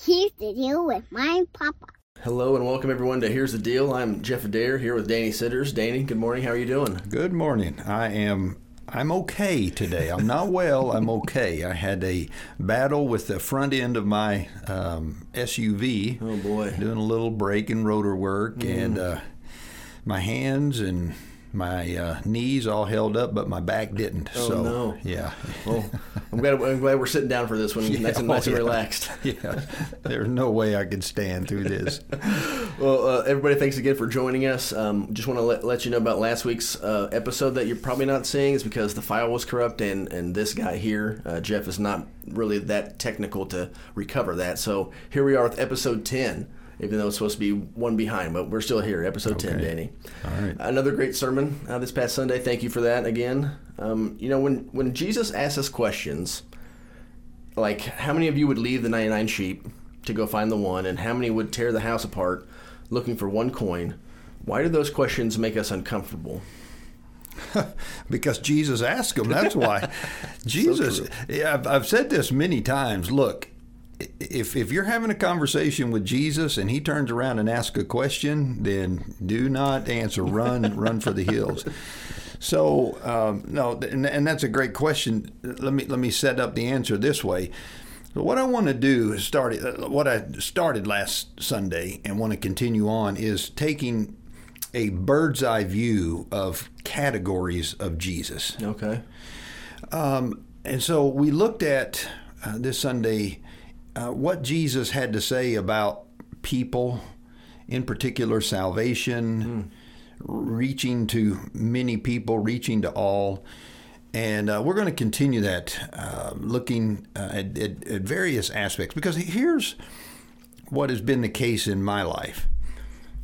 Here's the Deal with my papa. Hello and welcome everyone to Here's the Deal. I'm Jeff Adair here with Danny Sitters. Danny, good morning. How are you doing? Good morning. I'm okay today. I'm not well. I'm okay. I had a battle with the front end of my SUV. Oh, boy. Doing a little brake and rotor work, and my hands and my knees all held up, but my back didn't. Oh, so, no. Yeah. Well, I'm glad we're sitting down for this one. Yeah, nice and relaxed. Yeah. There's no way I could stand through this. Well, everybody, thanks again for joining us. Just want to let you know about last week's episode that you're probably not seeing is because the file was corrupt, and this guy here, Jeff, is not really that technical to recover that. So here we are with episode 10. Even though it's supposed to be one behind, but we're still here, episode 10, Danny. All right. Another great sermon this past Sunday. Thank you for that again. You know, when Jesus asks us questions, like how many of you would leave the 99 sheep to go find the one, and how many would tear the house apart looking for one coin, why do those questions make us uncomfortable? Because Jesus asked them, that's why. Jesus, so I've said this many times, look, If you're having a conversation with Jesus and he turns around and asks a question, then do not answer. Run for the hills. So no, and that's a great question. Let me set up the answer this way. So what I want to do is what I started last Sunday and want to continue on is taking a bird's eye view of categories of Jesus. Okay. And so we looked at this Sunday. What Jesus had to say about people, in particular salvation, reaching to many people, reaching to all. And we're going to continue that, looking at various aspects, because here's what has been the case in my life.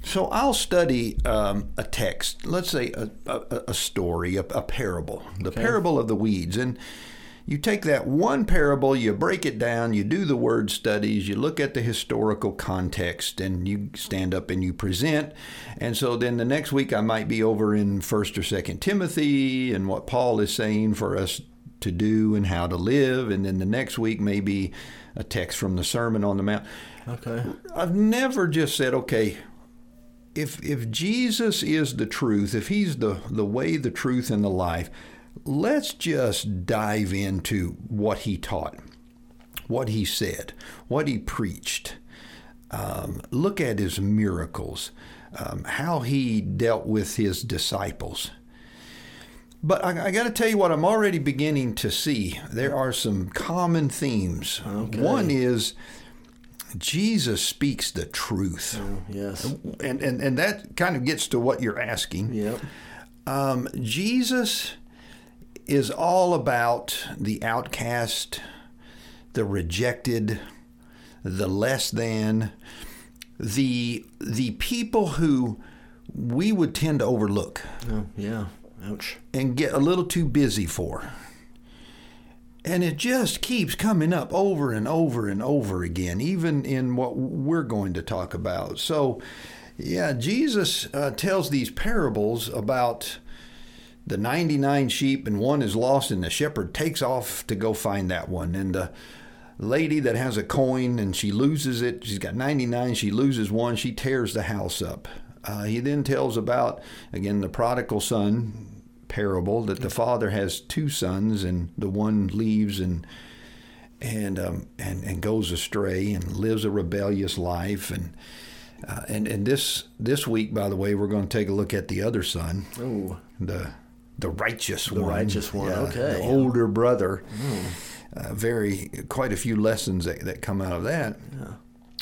So I'll study a text, let's say a story, a parable, the parable of the weeds. And you take that one parable, you break it down, you do the word studies, you look at the historical context, and you stand up and you present. And so then the next week I might be over in 1st or 2nd Timothy and what Paul is saying for us to do and how to live. And then the next week maybe a text from the Sermon on the Mount. Okay. I've never just said, okay, if Jesus is the truth, if he's the way, the truth, and the life, let's just dive into what he taught, what he said, what he preached. Look at his miracles, how he dealt with his disciples. But I got to tell you what I'm already beginning to see. There are some common themes. Okay. One is Jesus speaks the truth. Oh, yes. And that kind of gets to what you're asking. Yep. Jesus is all about the outcast, the rejected, the less than, the people who we would tend to overlook. Oh, yeah. Ouch. And get a little too busy for. And it just keeps coming up over and over and over again, even in what we're going to talk about. So, yeah, Jesus tells these parables about the 99 sheep and one is lost, and the shepherd takes off to go find that one. And the lady that has a coin and she loses it, she's got 99, she loses one, she tears the house up. He then tells about, again, the prodigal son parable, that the father has two sons and the one leaves and goes astray and lives a rebellious life. And this week, by the way, we're going to take a look at the other son. Oh, the righteous one. The righteous one, yeah, okay. The older brother. Mm. Quite a few lessons that come out of that. Yeah.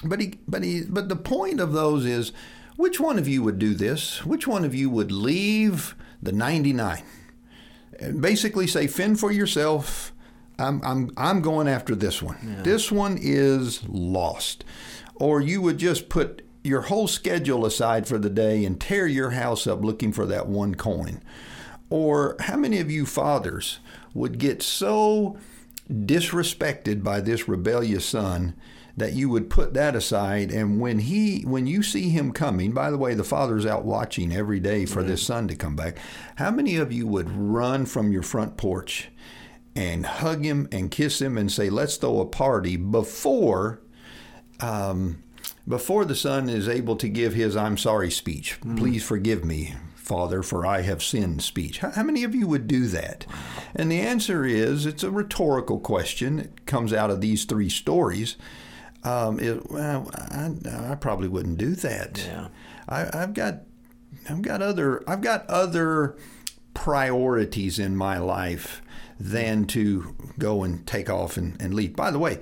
But the point of those is, which one of you would do this? Which one of you would leave the 99? And basically say, fend for yourself. I'm going after this one. Yeah. This one is lost. Or you would just put your whole schedule aside for the day and tear your house up looking for that one coin. Or how many of you fathers would get so disrespected by this rebellious son that you would put that aside, and when you see him coming, by the way, the father's out watching every day for this son to come back, how many of you would run from your front porch and hug him and kiss him and say, let's throw a party before before the son is able to give his I'm sorry speech, please forgive me, Father, for I have sinned speech. How many of you would do that? And the answer is, it's a rhetorical question. It comes out of these three stories. I probably wouldn't do that. Yeah. I've got other priorities in my life than to go and take off and leave. By the way,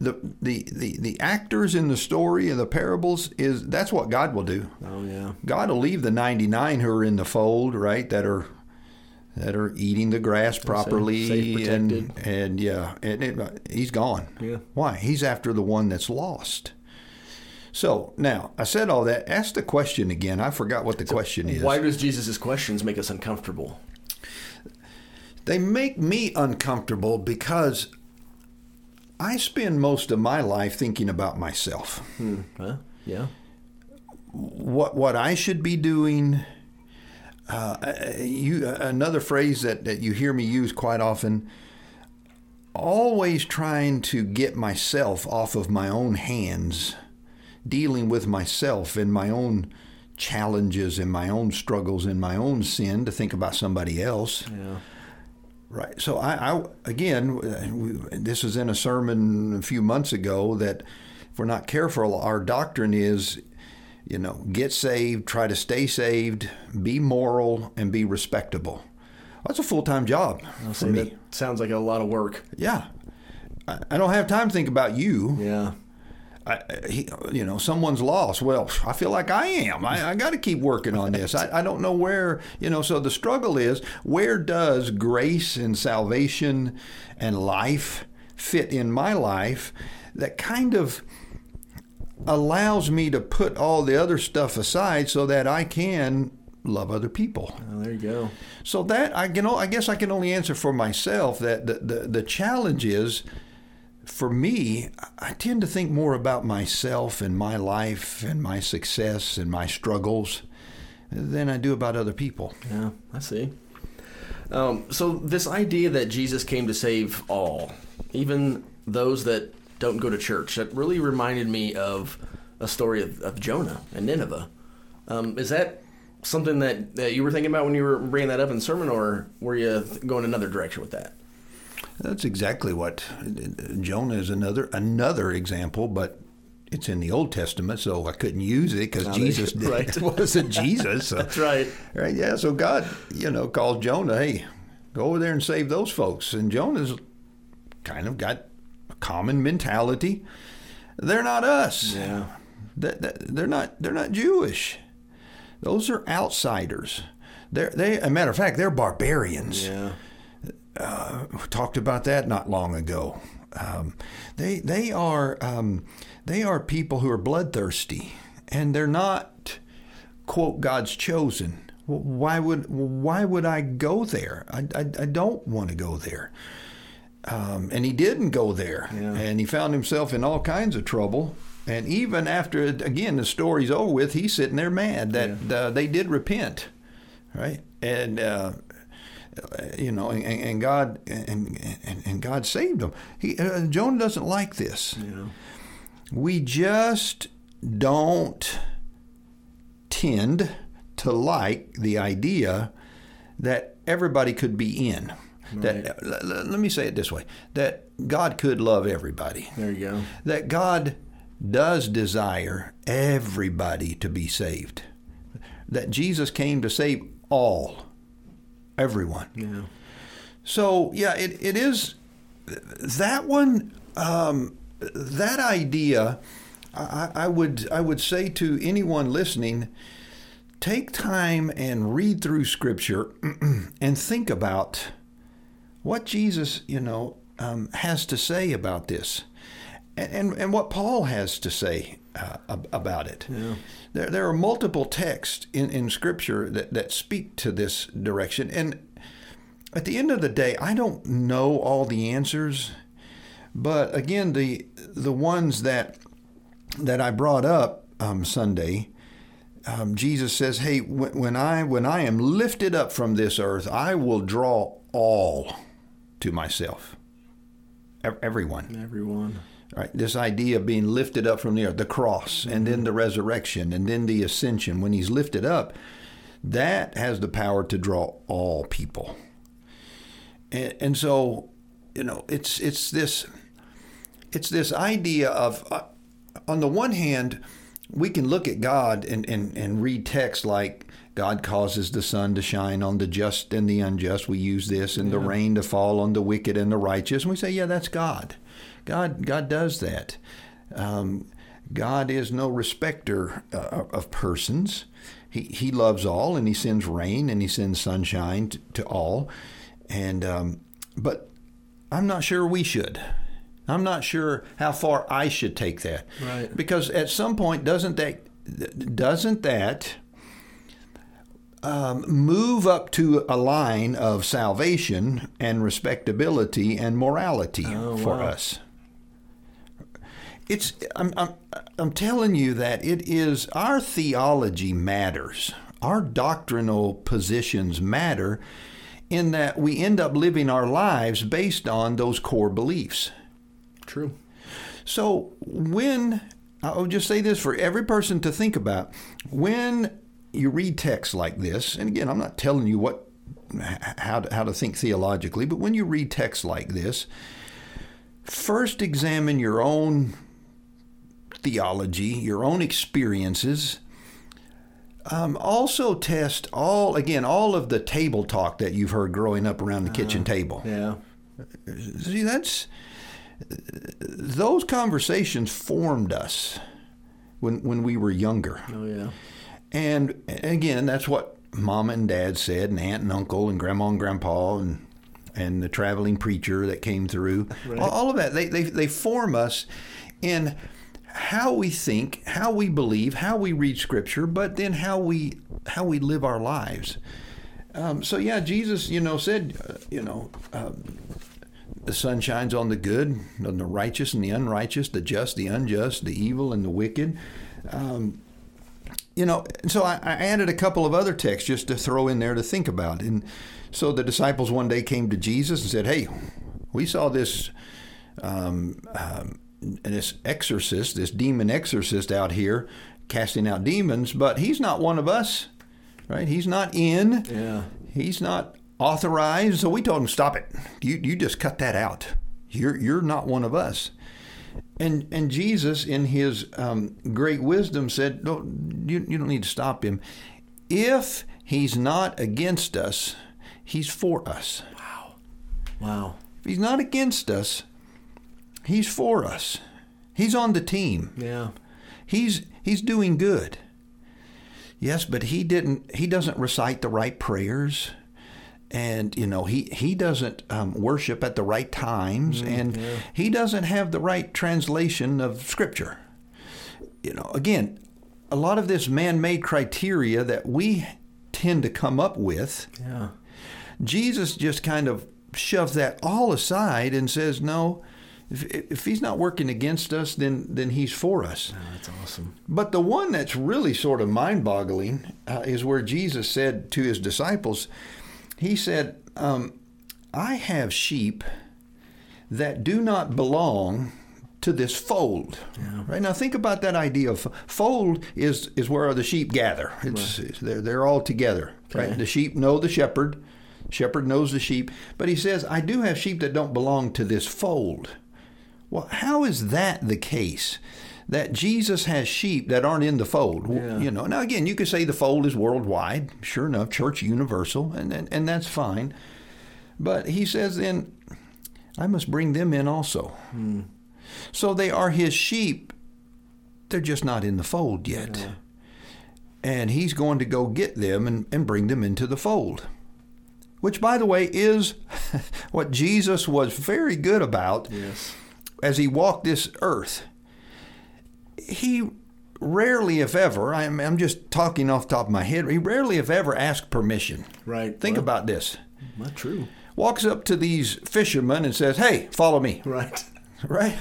the actors in the story of the parables, is that's what God will do. Oh yeah. God will leave the 99 who are in the fold, right? That are eating the grass properly, safe, and yeah, and he's gone. Yeah. Why? He's after the one that's lost. So now, I said all that. Ask the question again. I forgot what the question is. Why does Jesus' questions make us uncomfortable? They make me uncomfortable because I spend most of my life thinking about myself. Huh? Yeah. What I should be doing. Another phrase that you hear me use quite often, always trying to get myself off of my own hands, dealing with myself and my own challenges and my own struggles and my own sin, to think about somebody else. Yeah. Right. So this was in a sermon a few months ago, that if we're not careful, our doctrine is, get saved, try to stay saved, be moral, and be respectable. That's a full-time job for me. That sounds like a lot of work. Yeah. I don't have time to think about you. Yeah. Someone's lost. Well, I feel like I am. I got to keep working on this. I don't know where, so the struggle is, where does grace and salvation and life fit in my life that kind of allows me to put all the other stuff aside so that I can love other people. Oh, there you go. So that, I guess I can only answer for myself, that the challenge is, for me, I tend to think more about myself and my life and my success and my struggles than I do about other people. Yeah, I see. So this idea that Jesus came to save all, even those that don't go to church, that really reminded me of a story of Jonah and Nineveh. Is that something that you were thinking about when you were bringing that up in sermon, or were you going another direction with that? That's exactly what Jonah is, another example, but it's in the Old Testament, so I couldn't use it because Jesus did. Right. It wasn't Jesus. So. That's right. Right. Yeah. So God, called Jonah, hey, go over there and save those folks. And Jonah's kind of got a common mentality. They're not us. Yeah. They're not Jewish. Those are outsiders. As a matter of fact, they're barbarians. Yeah. Talked about that not long ago. They are people who are bloodthirsty, and they're not, quote, God's chosen. Why would I go there? I don't want to go there. And he didn't go there, yeah. And he found himself in all kinds of trouble. And even after, again, the story's over with, he's sitting there mad that they did repent, right? And God saved him. Jonah doesn't like this. Yeah. We just don't tend to like the idea that everybody could be in. Right. Let me say it this way: that God could love everybody. There you go. That God does desire everybody to be saved. That Jesus came to save all. Everyone. Yeah. So, yeah, it is that one, that idea, I would say to anyone listening, take time and read through Scripture and think about what Jesus, has to say about this, and what Paul has to say about it. Yeah. There are multiple texts in Scripture that speak to this direction. And at the end of the day, I don't know all the answers. But again, the ones that I brought up Sunday, Jesus says, hey, when I am lifted up from this earth, I will draw all to myself. Everyone. Right, this idea of being lifted up from the earth, the cross, and then the resurrection, and then the ascension. When he's lifted up, that has the power to draw all people. And so, you know, it's this idea of, on the one hand, we can look at God and read text like God causes the sun to shine on the just and the unjust. We use this, and the rain to fall on the wicked and the righteous. And we say, yeah, that's God. God does that. God is no respecter of persons. He loves all, and he sends rain, and he sends sunshine to all. And but I'm not sure we should. I'm not sure how far I should take that. Right. Because at some point, doesn't that move up to a line of salvation and respectability and morality for us? It's I'm telling you that it is, our theology matters. Our doctrinal positions matter in that we end up living our lives based on those core beliefs. True. So when, I'll just say this for every person to think about, when you read texts like this, and again, I'm not telling you how to think theologically, but when you read texts like this, first examine your own theology, your own experiences. Also test all of the table talk that you've heard growing up around the kitchen table. Yeah. See, those conversations formed us when we were younger. Oh, yeah. And again, that's what mom and dad said, and aunt and uncle, and grandma and grandpa, and the traveling preacher that came through. Right. All of that, they form us in how we think, how we believe, how we read Scripture, but then how we live our lives. So yeah, Jesus, said, the sun shines on the good, on the righteous and the unrighteous, the just, the unjust, the evil and the wicked. So I added a couple of other texts just to throw in there to think about. And so the disciples one day came to Jesus and said, hey, we saw this this exorcist, this demon exorcist out here casting out demons, but he's not one of us, right? He's not in. Yeah. He's not authorized. So we told him, stop it. You just cut that out. You're not one of us. And Jesus, in his great wisdom, said, you don't need to stop him. If he's not against us, he's for us. Wow. If he's not against us, he's for us. He's on the team. Yeah. He's doing good. Yes, but he doesn't recite the right prayers. And, he doesn't worship at the right times, and he doesn't have the right translation of Scripture. Again, a lot of this man-made criteria that we tend to come up with, Jesus just kind of shoves that all aside and says, no, if he's not working against us, then he's for us. Oh, that's awesome. But the one that's really sort of mind-boggling is where Jesus said to his disciples, he said, I have sheep that do not belong to this fold. Yeah. Right? Now think about that idea of fold is where the sheep gather. They're all together. Okay. Right? The sheep know the shepherd. Shepherd knows the sheep. But he says, I do have sheep that don't belong to this fold. Well, how is that the case? That Jesus has sheep that aren't in the fold. Yeah. Now again, you could say the fold is worldwide. Sure enough, church universal, and that's fine. But he says, then I must bring them in also. Mm. So they are his sheep. They're just not in the fold yet. Yeah. And he's going to go get them and bring them into the fold. Which, by the way, is what Jesus was very good about as he walked this earth. He rarely, if ever, I'm just talking off the top of my head, he rarely, if ever, asked permission. Right. Think about this. Not true. Walks up to these fishermen and says, hey, follow me. Right. Right?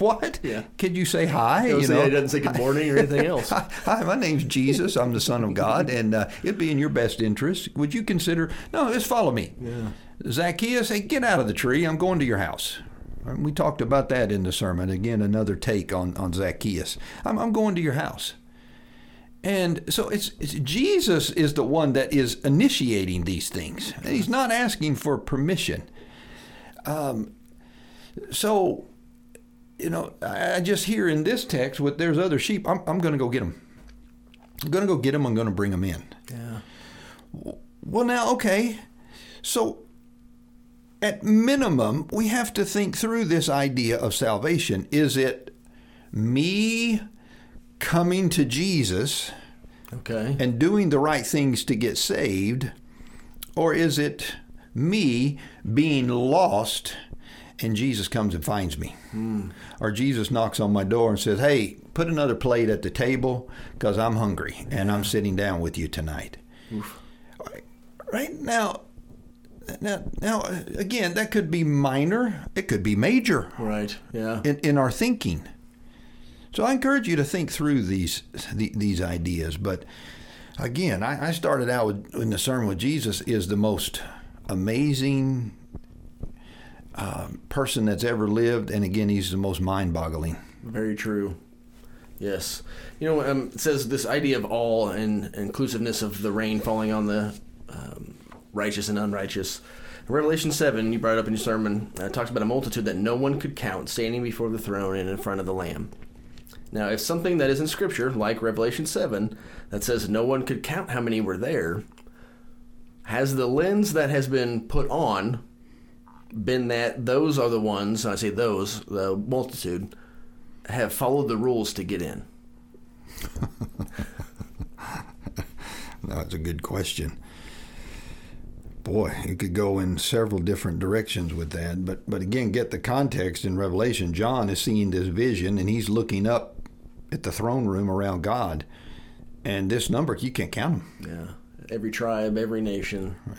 What? Yeah. Could you say hi? He doesn't say good morning or anything else. Hi, my name's Jesus. I'm the Son of God, and it'd be in your best interest. Would you consider, no, just follow me. Yeah. Zacchaeus, hey, get out of the tree. I'm going to your house. We talked about that in the sermon. Again, another take on Zacchaeus. I'm going to your house. And so it's Jesus is the one that is initiating these things. He's not asking for permission. So, you know, I just hear in this text, what there's other sheep, I'm going to go get them. I'm going to go get them. I'm going to bring them in. Yeah. Well, now, okay. So at minimum, we have to think through this idea of salvation. Is it me coming to Jesus, okay, and doing the right things to get saved, or is it me being lost and Jesus comes and finds me? Or Jesus knocks on my door and says, hey, put another plate at the table because I'm hungry and I'm sitting down with you tonight. Right now, again, that could be minor. It could be major. Right. Yeah. In our thinking. So I encourage you to think through these ideas. But again, I started out in the sermon with Jesus is the most amazing person that's ever lived. And again, he's the most mind-boggling. Very true. Yes. You know, it says this idea of all and inclusiveness of the rain falling on the righteous and unrighteous. Revelation 7, you brought it up in your sermon, talks about a multitude that no one could count standing before the throne and in front of the Lamb. Now, if something that is in Scripture, like Revelation 7, that says no one could count how many were there, has the lens that has been put on been that those are the ones, and I say those, the multitude, have followed the rules to get in? No, that's a good question. Boy, it could go in several different directions with that. But again, get the context in Revelation. John is seeing this vision, and he's looking up at the throne room around God. And this number, you can't count them. Yeah, every tribe, every nation. Right.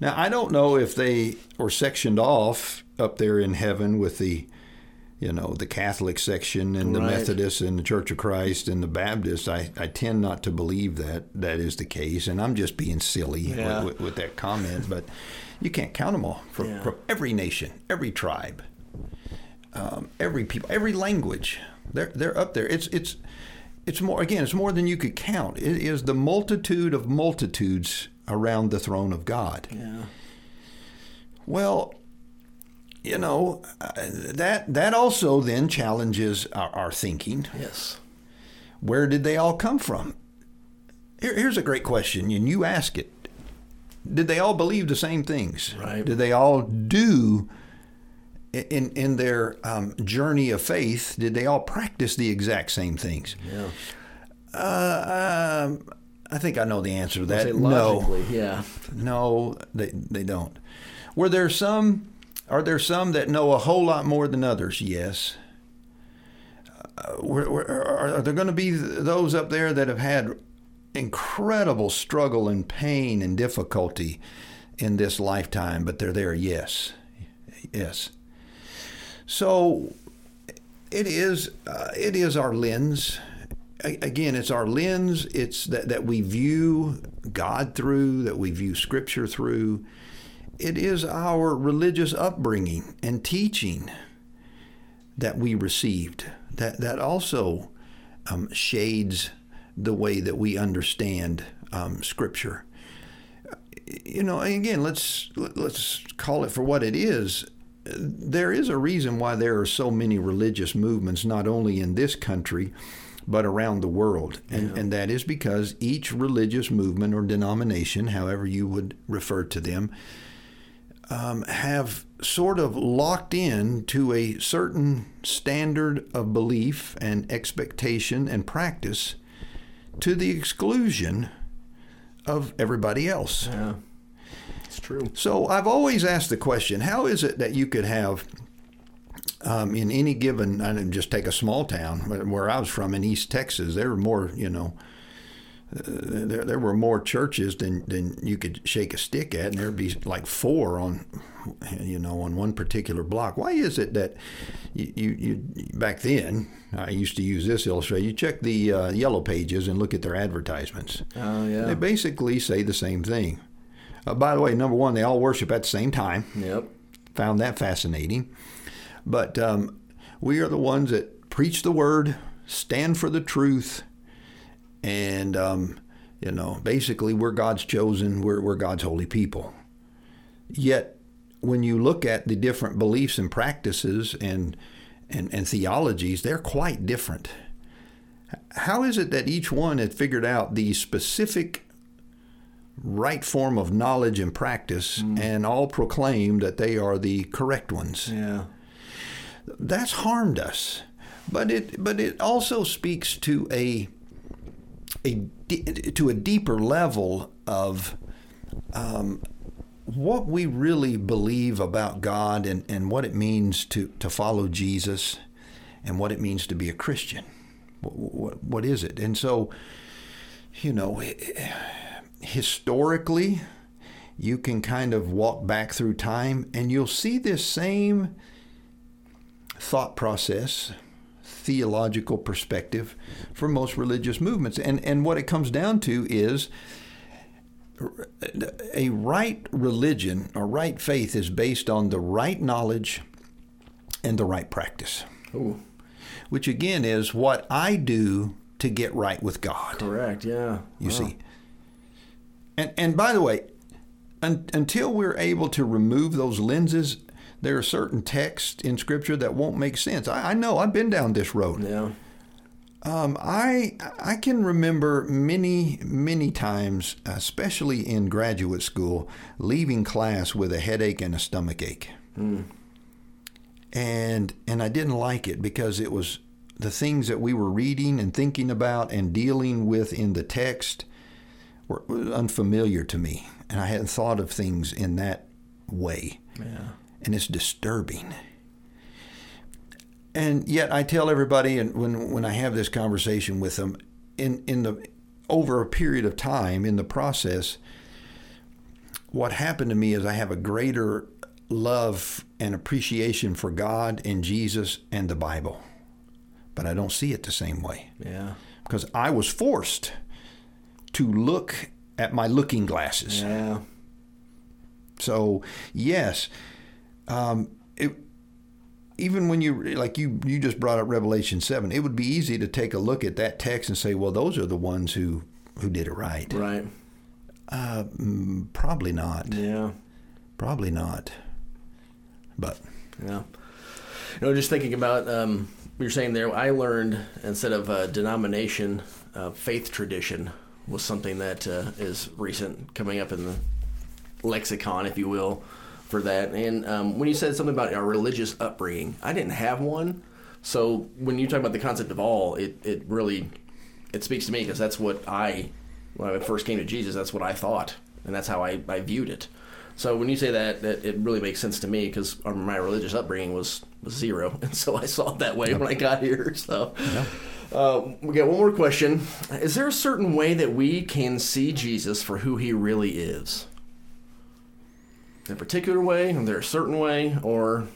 Now, I don't know if they were sectioned off up there in heaven with the, you know, the Catholic section and the Methodists and the Church of Christ and the Baptists. I tend not to believe that is the case, and I'm just being silly with that comment. But you can't count them all from every nation, every tribe, every people, every language. They're up there. It's more, again, it's more than you could count. It is the multitude of multitudes around the throne of God. Yeah. Well, you know, that also then challenges our thinking. Yes. Where did they all come from? Here's a great question, and you ask it. Did they all believe the same things? Right. Did they all do, in their journey of faith, did they all practice the exact same things? Yeah. I think I know the answer to that. I'll say logically, no. Yeah. No, they don't. Are there some that know a whole lot more than others? Yes. Are there going to be those up there that have had incredible struggle and pain and difficulty in this lifetime, but they're there? Yes. Yes. So it is our lens. Again, it's our lens. It's that we view God through, that we view Scripture through. It is our religious upbringing and teaching that we received that also shades the way that we understand Scripture. You know, again, let's call it for what it is. There is a reason why there are so many religious movements, not only in this country, but around the world. And that is because each religious movement or denomination, however you would refer to them, have sort of locked in to a certain standard of belief and expectation and practice to the exclusion of everybody else. Yeah, it's true. So I've always asked the question, how is it that you could have in any given, I didn't just take a small town where I was from in East Texas, there were more, you know, there were more churches than you could shake a stick at, and there'd be like four on one particular block. Why is it that you back then, I used to use this illustration, you check the yellow pages and look at their advertisements. Oh, yeah. They basically say the same thing. By the way, number one, they all worship at the same time. Yep. Found that fascinating. But we are the ones that preach the word, stand for the truth, and basically we're God's chosen, we're God's holy people. Yet when you look at the different beliefs and practices and theologies, they're quite different. How is it that each one had figured out the specific right form of knowledge and practice and all proclaim that they are the correct ones? Yeah. That's harmed us. But it also speaks to a deeper level of what we really believe about God and what it means to follow Jesus and what it means to be a Christian. What is it? And so, historically, you can kind of walk back through time and you'll see this same thought process, theological perspective for most religious movements. And what it comes down to is a right religion or right faith is based on the right knowledge and the right practice. Ooh. Which again is what I do to get right with God. Correct, yeah. You see. And by the way, until we're able to remove those lenses, there are certain texts in Scripture that won't make sense. I know. I've been down this road. Yeah. I can remember many, many times, especially in graduate school, leaving class with a headache and a stomach ache. Mm. And I didn't like it because it was the things that we were reading and thinking about and dealing with in the text were unfamiliar to me, and I hadn't thought of things in that way. Yeah. And it's disturbing. And yet I tell everybody, and when I have this conversation with them, over a period of time in the process, what happened to me is I have a greater love and appreciation for God and Jesus and the Bible. But I don't see it the same way. Yeah. Because I was forced to look at my looking glasses. Yeah. So, yes, even when you just brought up Revelation 7, it would be easy to take a look at that text and say, well, those are the ones who did it right. Right. Probably not. Yeah. Probably not. But yeah, just thinking about what you're saying there, I learned instead of denomination, faith tradition was something that is recent, coming up in the lexicon, if you will, for that. And when you said something about our religious upbringing, I didn't have one. So when you talk about the concept of all, it really, it speaks to me because that's what when I first came to Jesus, that's what I thought. And that's how I viewed it. So when you say that, it really makes sense to me because my religious upbringing was zero, and so I saw it that way when I got here. So we got one more question. Is there a certain way that we can see Jesus for who he really is? In a particular way? Is there a certain way? Or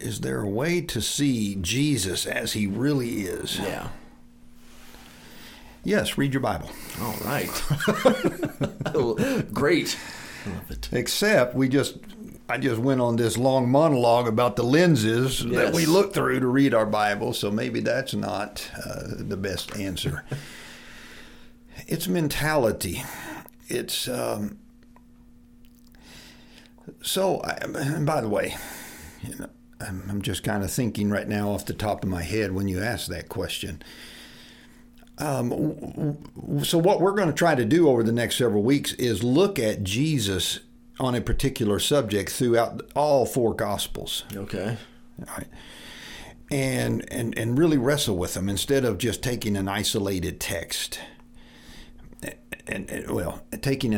is there a way to see Jesus as he really is? Yeah. Yes, read your Bible. All right. Great. Love it. Except I just went on this long monologue about the lenses that we look through to read our Bible, so maybe that's not the best answer. It's mentality. It's by the way, I'm just kind of thinking right now off the top of my head when you ask that question. So what we're going to try to do over the next several weeks is look at Jesus on a particular subject throughout all four Gospels. Okay. All right. And really wrestle with them instead of just taking an isolated text. And going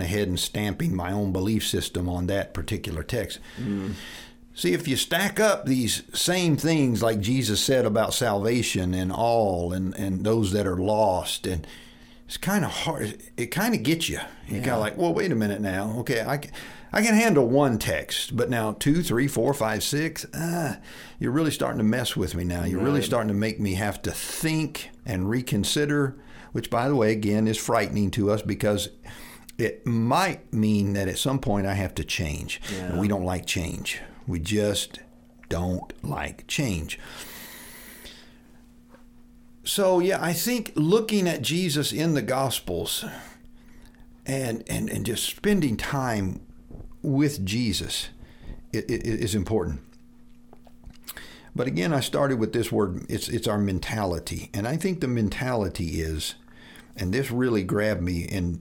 ahead and stamping my own belief system on that particular text. Mm. See, if you stack up these same things like Jesus said about salvation and all and those that are lost, and it's kind of hard. It kind of gets you. You're kind of like, well, wait a minute now. Okay, I can handle one text, but now 2, 3, 4, 5, 6, you're really starting to mess with me now. You're really starting to make me have to think and reconsider, which, by the way, again, is frightening to us because it might mean that at some point I have to change. Yeah. And we don't like change. We just don't like change. So, yeah, I think looking at Jesus in the Gospels and just spending time with Jesus is important. But again, I started with this word, it's our mentality. And I think the mentality is, and this really grabbed me in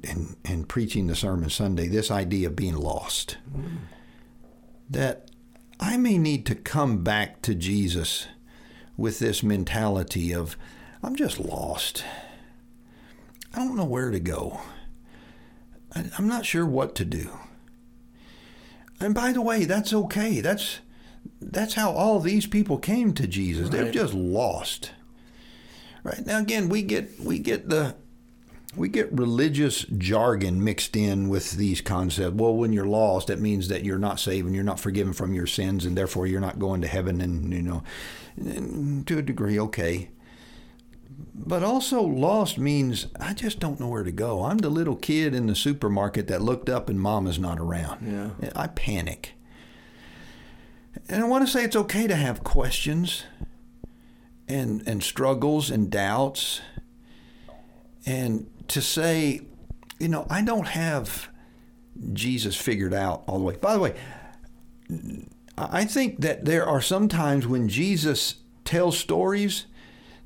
preaching the sermon Sunday, this idea of being lost. Mm. That I may need to come back to Jesus with this mentality of, I'm just lost. I don't know where to go. I'm not sure what to do. And by the way, that's okay. That's how all these people came to Jesus. Right. They're just lost. Right. Now again, we get religious jargon mixed in with these concepts. Well, when you're lost, that means that you're not saved and you're not forgiven from your sins, and therefore you're not going to heaven. And, you know, and to a degree, okay. But also lost means I just don't know where to go. I'm the little kid in the supermarket that looked up and mama's not around. Yeah. I panic. And I want to say it's okay to have questions and struggles and doubts, and to say, you know, I don't have Jesus figured out all the way. By the way, I think that there are some times when Jesus tells stories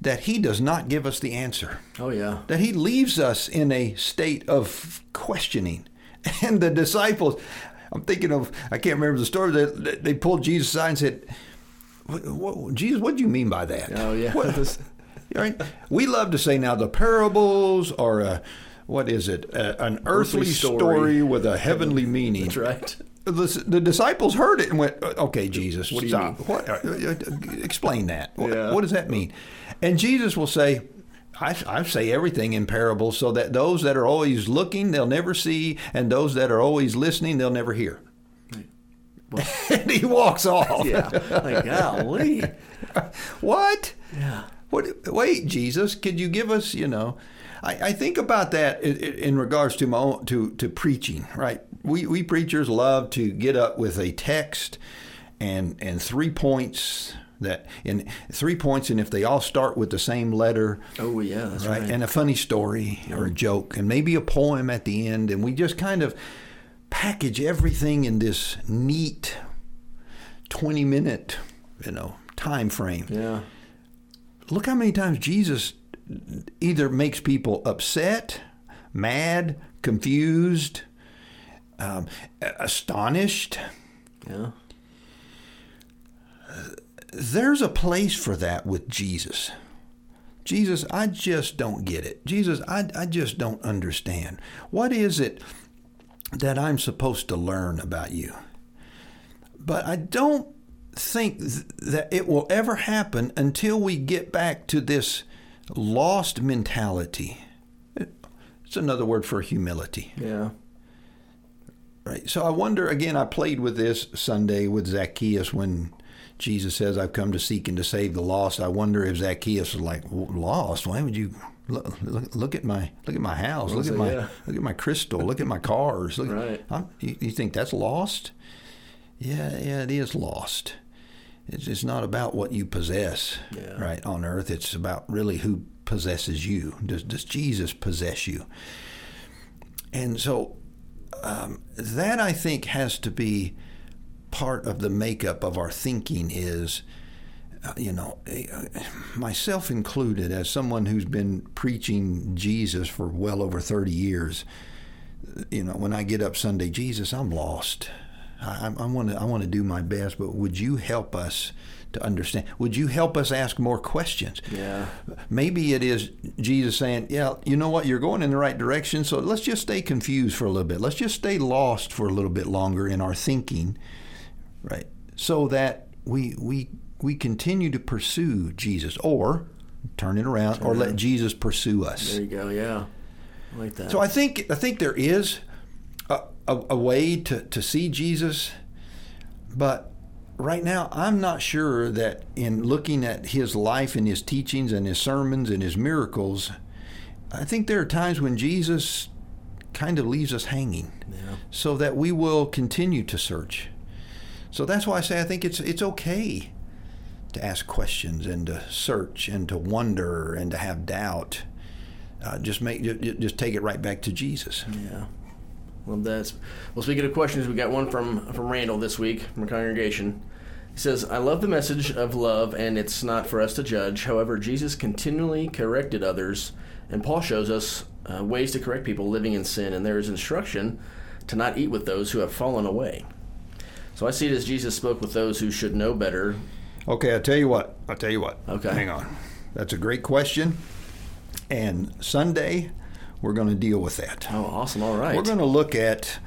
that he does not give us the answer. Oh, yeah. That he leaves us in a state of questioning. And the disciples, I'm thinking of, I can't remember the story, they pulled Jesus aside and said, Jesus, what do you mean by that? Oh, yeah. What, right? We love to say now the parables or, an earthly story with a heavenly meaning. That's right. The disciples heard it and went, okay, Jesus, what do you mean? What, explain that. Yeah. What does that mean? And Jesus will say, I say everything in parables so that those that are always looking, they'll never see, and those that are always listening, they'll never hear. Well, and he walks off. Yeah. Like, golly. What? Yeah. What? Wait, Jesus, could you give us, you know? I think about that in regards to my own, to preaching, right? We preachers love to get up with a text and 3 points and if they all start with the same letter, oh yeah, that's right? And a funny story or a joke and maybe a poem at the end, and we just kind of package everything in this neat 20-minute, you know, time frame. Yeah. Look how many times Jesus either makes people upset, mad, confused, astonished. Yeah. There's a place for that with Jesus. Jesus, I just don't get it. Jesus, I just don't understand. What is it that I'm supposed to learn about you? But I don't think that it will ever happen until we get back to this lost mentality. It's another word for humility. Yeah. Right. So I wonder, again, I played with this Sunday with Zacchaeus when Jesus says, I've come to seek and to save the lost. I wonder if Zacchaeus was like, lost? Why would you look at my house, look at my crystal, look at my cars. Look, right. You think that's lost? Yeah, it is lost. It's not about what you possess, yeah, right, on earth. It's about really who possesses you. Does Jesus possess you? And so that, I think, has to be part of the makeup of our thinking is, you know, myself included, as someone who's been preaching Jesus for well over 30 years, you know, when I get up Sunday, Jesus, I'm lost. I want to do my best, but would you help us to understand? Would you help us ask more questions? Yeah. Maybe it is Jesus saying, yeah, you know what? You're going in the right direction, so let's just stay confused for a little bit. Let's just stay lost for a little bit longer in our thinking, right? So that we continue to pursue Jesus, or turn it around, or let Jesus pursue us. There you go, yeah. I like that. So I think there is a way to see Jesus, but right now I'm not sure that in looking at his life and his teachings and his sermons and his miracles, I think there are times when Jesus kind of leaves us hanging, so that we will continue to search. So that's why I say I think it's okay to ask questions and to search and to wonder and to have doubt. Just take it right back to Jesus. Yeah. Well, speaking of questions, we got one from Randall this week from a congregation. He says, I love the message of love, and it's not for us to judge. However, Jesus continually corrected others, and Paul shows us ways to correct people living in sin, and there is instruction to not eat with those who have fallen away. So I see it as Jesus spoke with those who should know better. Okay, I'll tell you what. Okay. Hang on. That's a great question. And Sunday, we're going to deal with that. Oh, awesome. All right. We're going to look at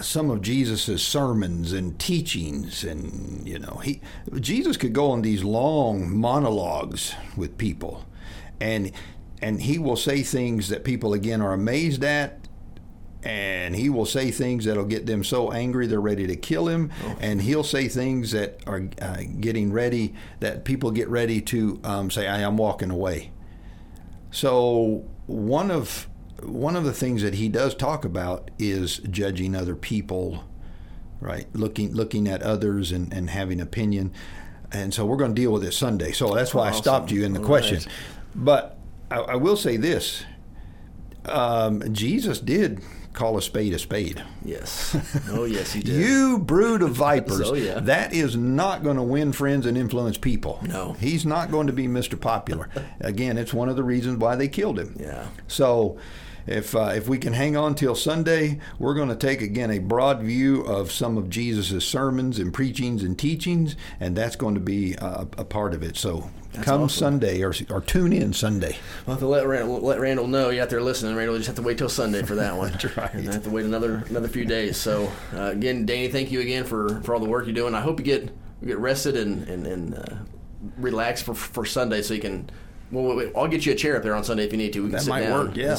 some of Jesus' sermons and teachings. And, you know, Jesus could go on these long monologues with people. And he will say things that people, again, are amazed at. And he will say things that will get them so angry they're ready to kill him. Oh. And he'll say things that are people get ready to say, I am walking away. So one of the things that he does talk about is judging other people, right? Looking at others and having opinion. And so we're going to deal with this Sunday. So that's why I stopped you in the question. Right. But I will say this. Jesus did call a spade a spade. Yes. Oh, yes, he did. You brood of vipers. Oh, yeah. That is not going to win friends and influence people. No. He's not going to be Mr. Popular. Again, it's one of the reasons why they killed him. Yeah. So if we can hang on till Sunday, we're going to take, again, a broad view of some of Jesus' sermons and preachings and teachings, and that's going to be a part of it. So that's come awesome. Sunday or tune in Sunday. We'll have to let Randall know you're out there listening. Randall, you just have to wait till Sunday for that one. That's right. And I have to wait another few days. So, again, Danny, thank you again for all the work you're doing. I hope you get rested and relaxed for Sunday so you can... Well, wait, I'll get you a chair up there on Sunday if you need to. We can sit down. That might work, yeah.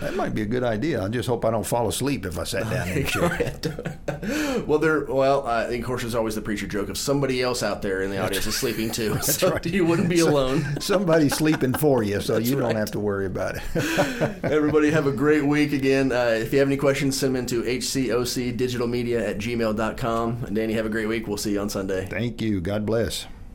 That might be a good idea. I just hope I don't fall asleep if I sat down in a chair. Well, of course, there's always the preacher joke of somebody else out there in the audience is sleeping too. That's so right. You wouldn't be alone. Somebody's sleeping for you, so you don't have to worry about it. Everybody have a great week again. If you have any questions, send them to hcocdigitalmedia@gmail.com. And Danny, have a great week. We'll see you on Sunday. Thank you. God bless.